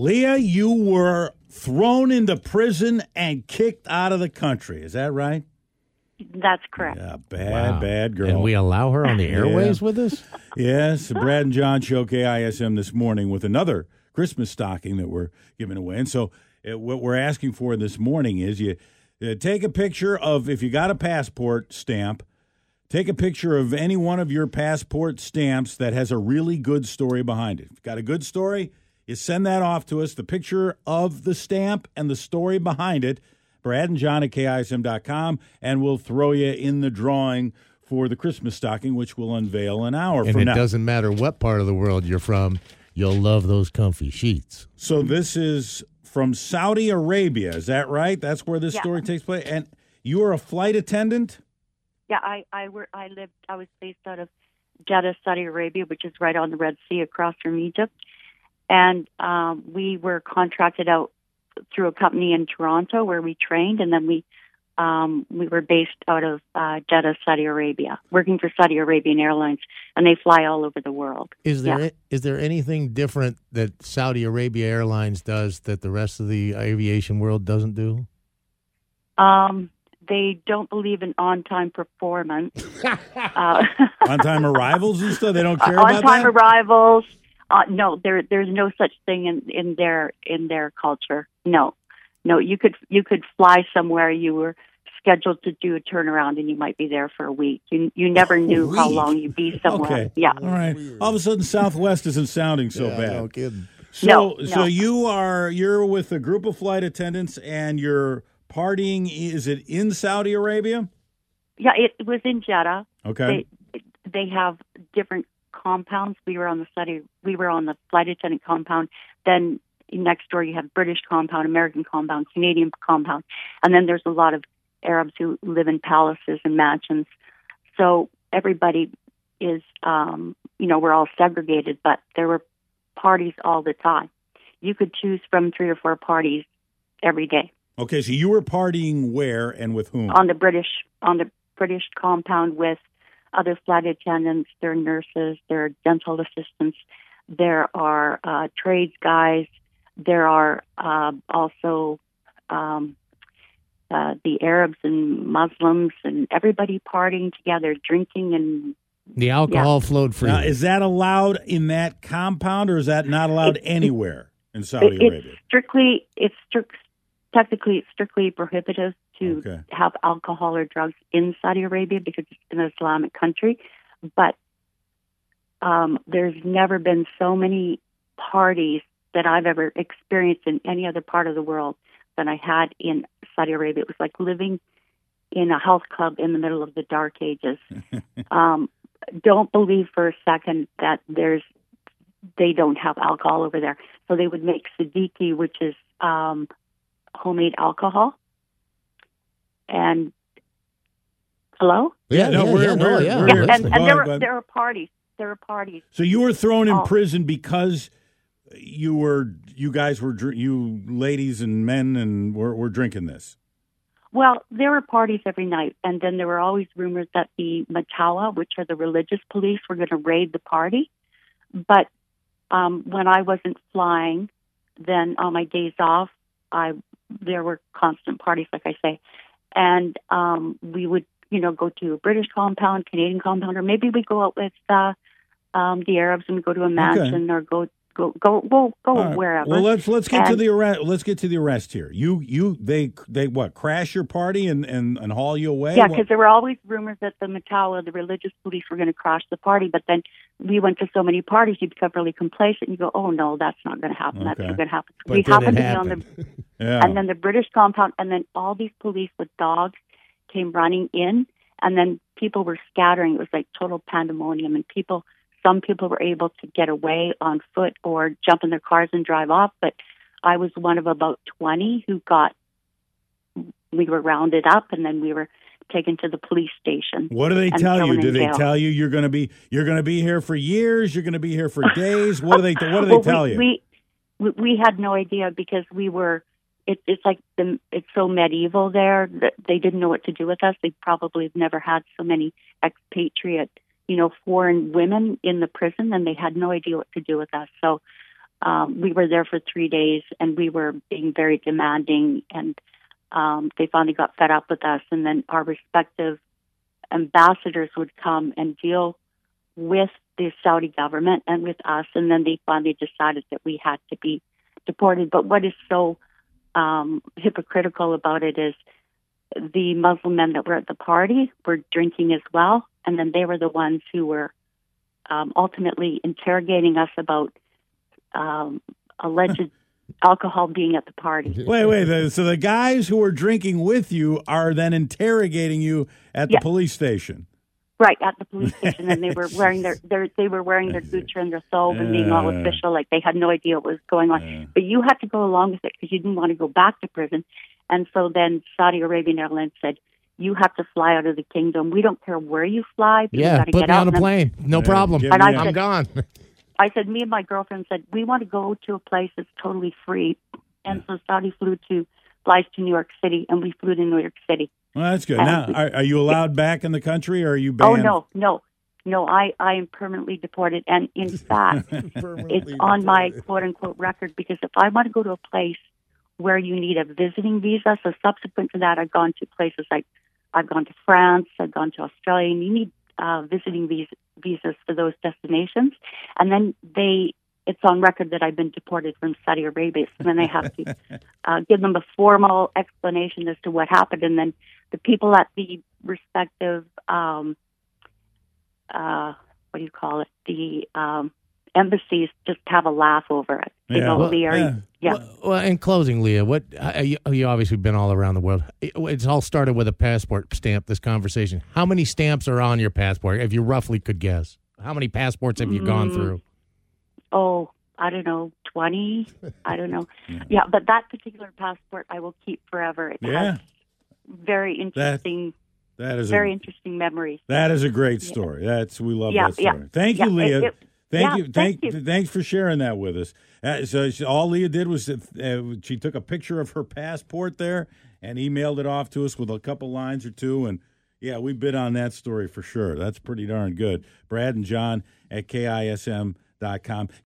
Leah, you were thrown into prison and kicked out of the country. Is that right? That's correct. Yeah, bad girl. And we allow her on the airways with us? Yes, the Brad and John show KISM this morning with another Christmas stocking that we're giving away. And so what we're asking for this morning is you take a picture of, if you got a passport stamp, take a picture of any one of your passport stamps that has a really good story behind it. If you've got a good story, you send that off to us, the picture of the stamp and the story behind it, Brad and John at KISM.com, and we'll throw you in the drawing for the Christmas stocking, which we'll unveil an hour from now. And it doesn't matter what part of the world you're from, you'll love those comfy sheets. So this is from Saudi Arabia, is that right? That's where this story takes place. And you are a flight attendant? Yeah, I was based out of Jeddah, Saudi Arabia, which is right on the Red Sea across from Egypt. And we were contracted out through a company in Toronto where we trained, and then we were based out of Jeddah, Saudi Arabia, working for Saudi Arabian Airlines, and they fly all over the world. Is there anything different that Saudi Arabia Airlines does that the rest of the aviation world doesn't do? They don't believe in on-time performance. On-time arrivals and stuff? They don't care about that? On-time arrivals. No, there's no such thing in their culture. No, you could fly somewhere. You were scheduled to do a turnaround, and you might be there for a week. You never knew how long you'd be somewhere. Okay. Yeah. All right. All of a sudden, Southwest isn't sounding so bad. No kidding. So you're with a group of flight attendants, and you're partying. Is it in Saudi Arabia? Yeah, it was in Jeddah. Okay. They have different compounds. We were on the flight attendant compound. Then next door you have British compound, American compound, Canadian compound, and then there's a lot of Arabs who live in palaces and mansions. So everybody is, we're all segregated, but there were parties all the time. You could choose from 3 or 4 parties every day. Okay, so you were partying where and with whom? On the British compound with other flight attendants, their nurses, their dental assistants. There are trades guys. There are also the Arabs and Muslims and everybody partying together, drinking, and the alcohol flowed free. Now, is that allowed in that compound, or is that not allowed anywhere in Saudi Arabia? Technically, it's strictly prohibitive to have alcohol or drugs in Saudi Arabia because it's an Islamic country. But there's never been so many parties that I've ever experienced in any other part of the world than I had in Saudi Arabia. It was like living in a health club in the middle of the Dark Ages. Don't believe for a second that they don't have alcohol over there. So they would make siddiqui, which is homemade alcohol. And hello? Yeah, no, we're yeah. And there are parties. There are parties. So you were thrown in prison because you ladies and men and were drinking this. Well, there were parties every night, and then there were always rumors that the Matala, which are the religious police, were going to raid the party. But when I wasn't flying, then on my days off, there were constant parties, like I say. And we would, go to a British compound, Canadian compound, or maybe we go out with the Arabs and go to a mansion or go wherever. Well, let's get to the arrest here. They crash your party and haul you away? Yeah, because there were always rumors that the Mutawa, the religious police, were going to crash the party. But then we went to so many parties, you become really complacent and you go, "Oh no, that's not going to happen. Okay. That's not going to happen." But we happened to be on the and then the British compound, and then all these police with dogs came running in, and then people were scattering. It was like total pandemonium, and some people were able to get away on foot or jump in their cars and drive off, but I was one of about 20 we were rounded up, and then we were taken to the police station. What do they tell you? Do they tell you you're going to be here for years, you're going to be here for days? What do they tell you? We had no idea because we were it's so medieval there that they didn't know what to do with us. They probably have never had so many expatriate foreign women in the prison, and they had no idea what to do with us. So We were there for 3 days, and we were being very demanding, and they finally got fed up with us. And then our respective ambassadors would come and deal with the Saudi government and with us, and then they finally decided that we had to be deported. But what is so hypocritical about it is the Muslim men that were at the party were drinking as well, and then they were the ones who were ultimately interrogating us about alleged alcohol being at the party. Wait. So the guys who were drinking with you are then interrogating you at the police station. Right, at the police station, and they were wearing their Gucci and their Sobe and being all official, like they had no idea what was going on. But you had to go along with it because you didn't want to go back to prison. And so then Saudi Arabian Airlines said, you have to fly out of the kingdom. We don't care where you fly. But yeah, you put me on a plane. No problem. And I said, I'm gone. I said, me and my girlfriend said, we want to go to a place that's totally free. And so Saudi flies to New York City, and we flew to New York City. Well, that's good. Now, are you allowed back in the country, or are you banned? Oh, no. I am permanently deported. And in fact, it's on my quote-unquote record, because if I want to go to a place where you need a visiting visa, so subsequent to that, I've gone to places like I've gone to France, I've gone to Australia, and you need visiting visas for those destinations. And then it's on record that I've been deported from Saudi Arabia, so then I have to give them a formal explanation as to what happened. And then the people at the respective, the embassies just have a laugh over it. Yeah. You know, well, yeah. Well, in closing, Leah, what you obviously been all around the world. It's all started with a passport stamp, this conversation. How many stamps are on your passport, if you roughly could guess? How many passports have you gone through? Oh, I don't know, 20? I don't know. Yeah, but that particular passport I will keep forever. It has very interesting, interesting memories. That is a great story. We love that story. Thank you, Leah. Thank you. Thanks for sharing that with us. So all Leah did was she took a picture of her passport there and emailed it off to us with a couple lines or two, and yeah, we bid on that story for sure. That's pretty darn good. Brad and John at KISM.com.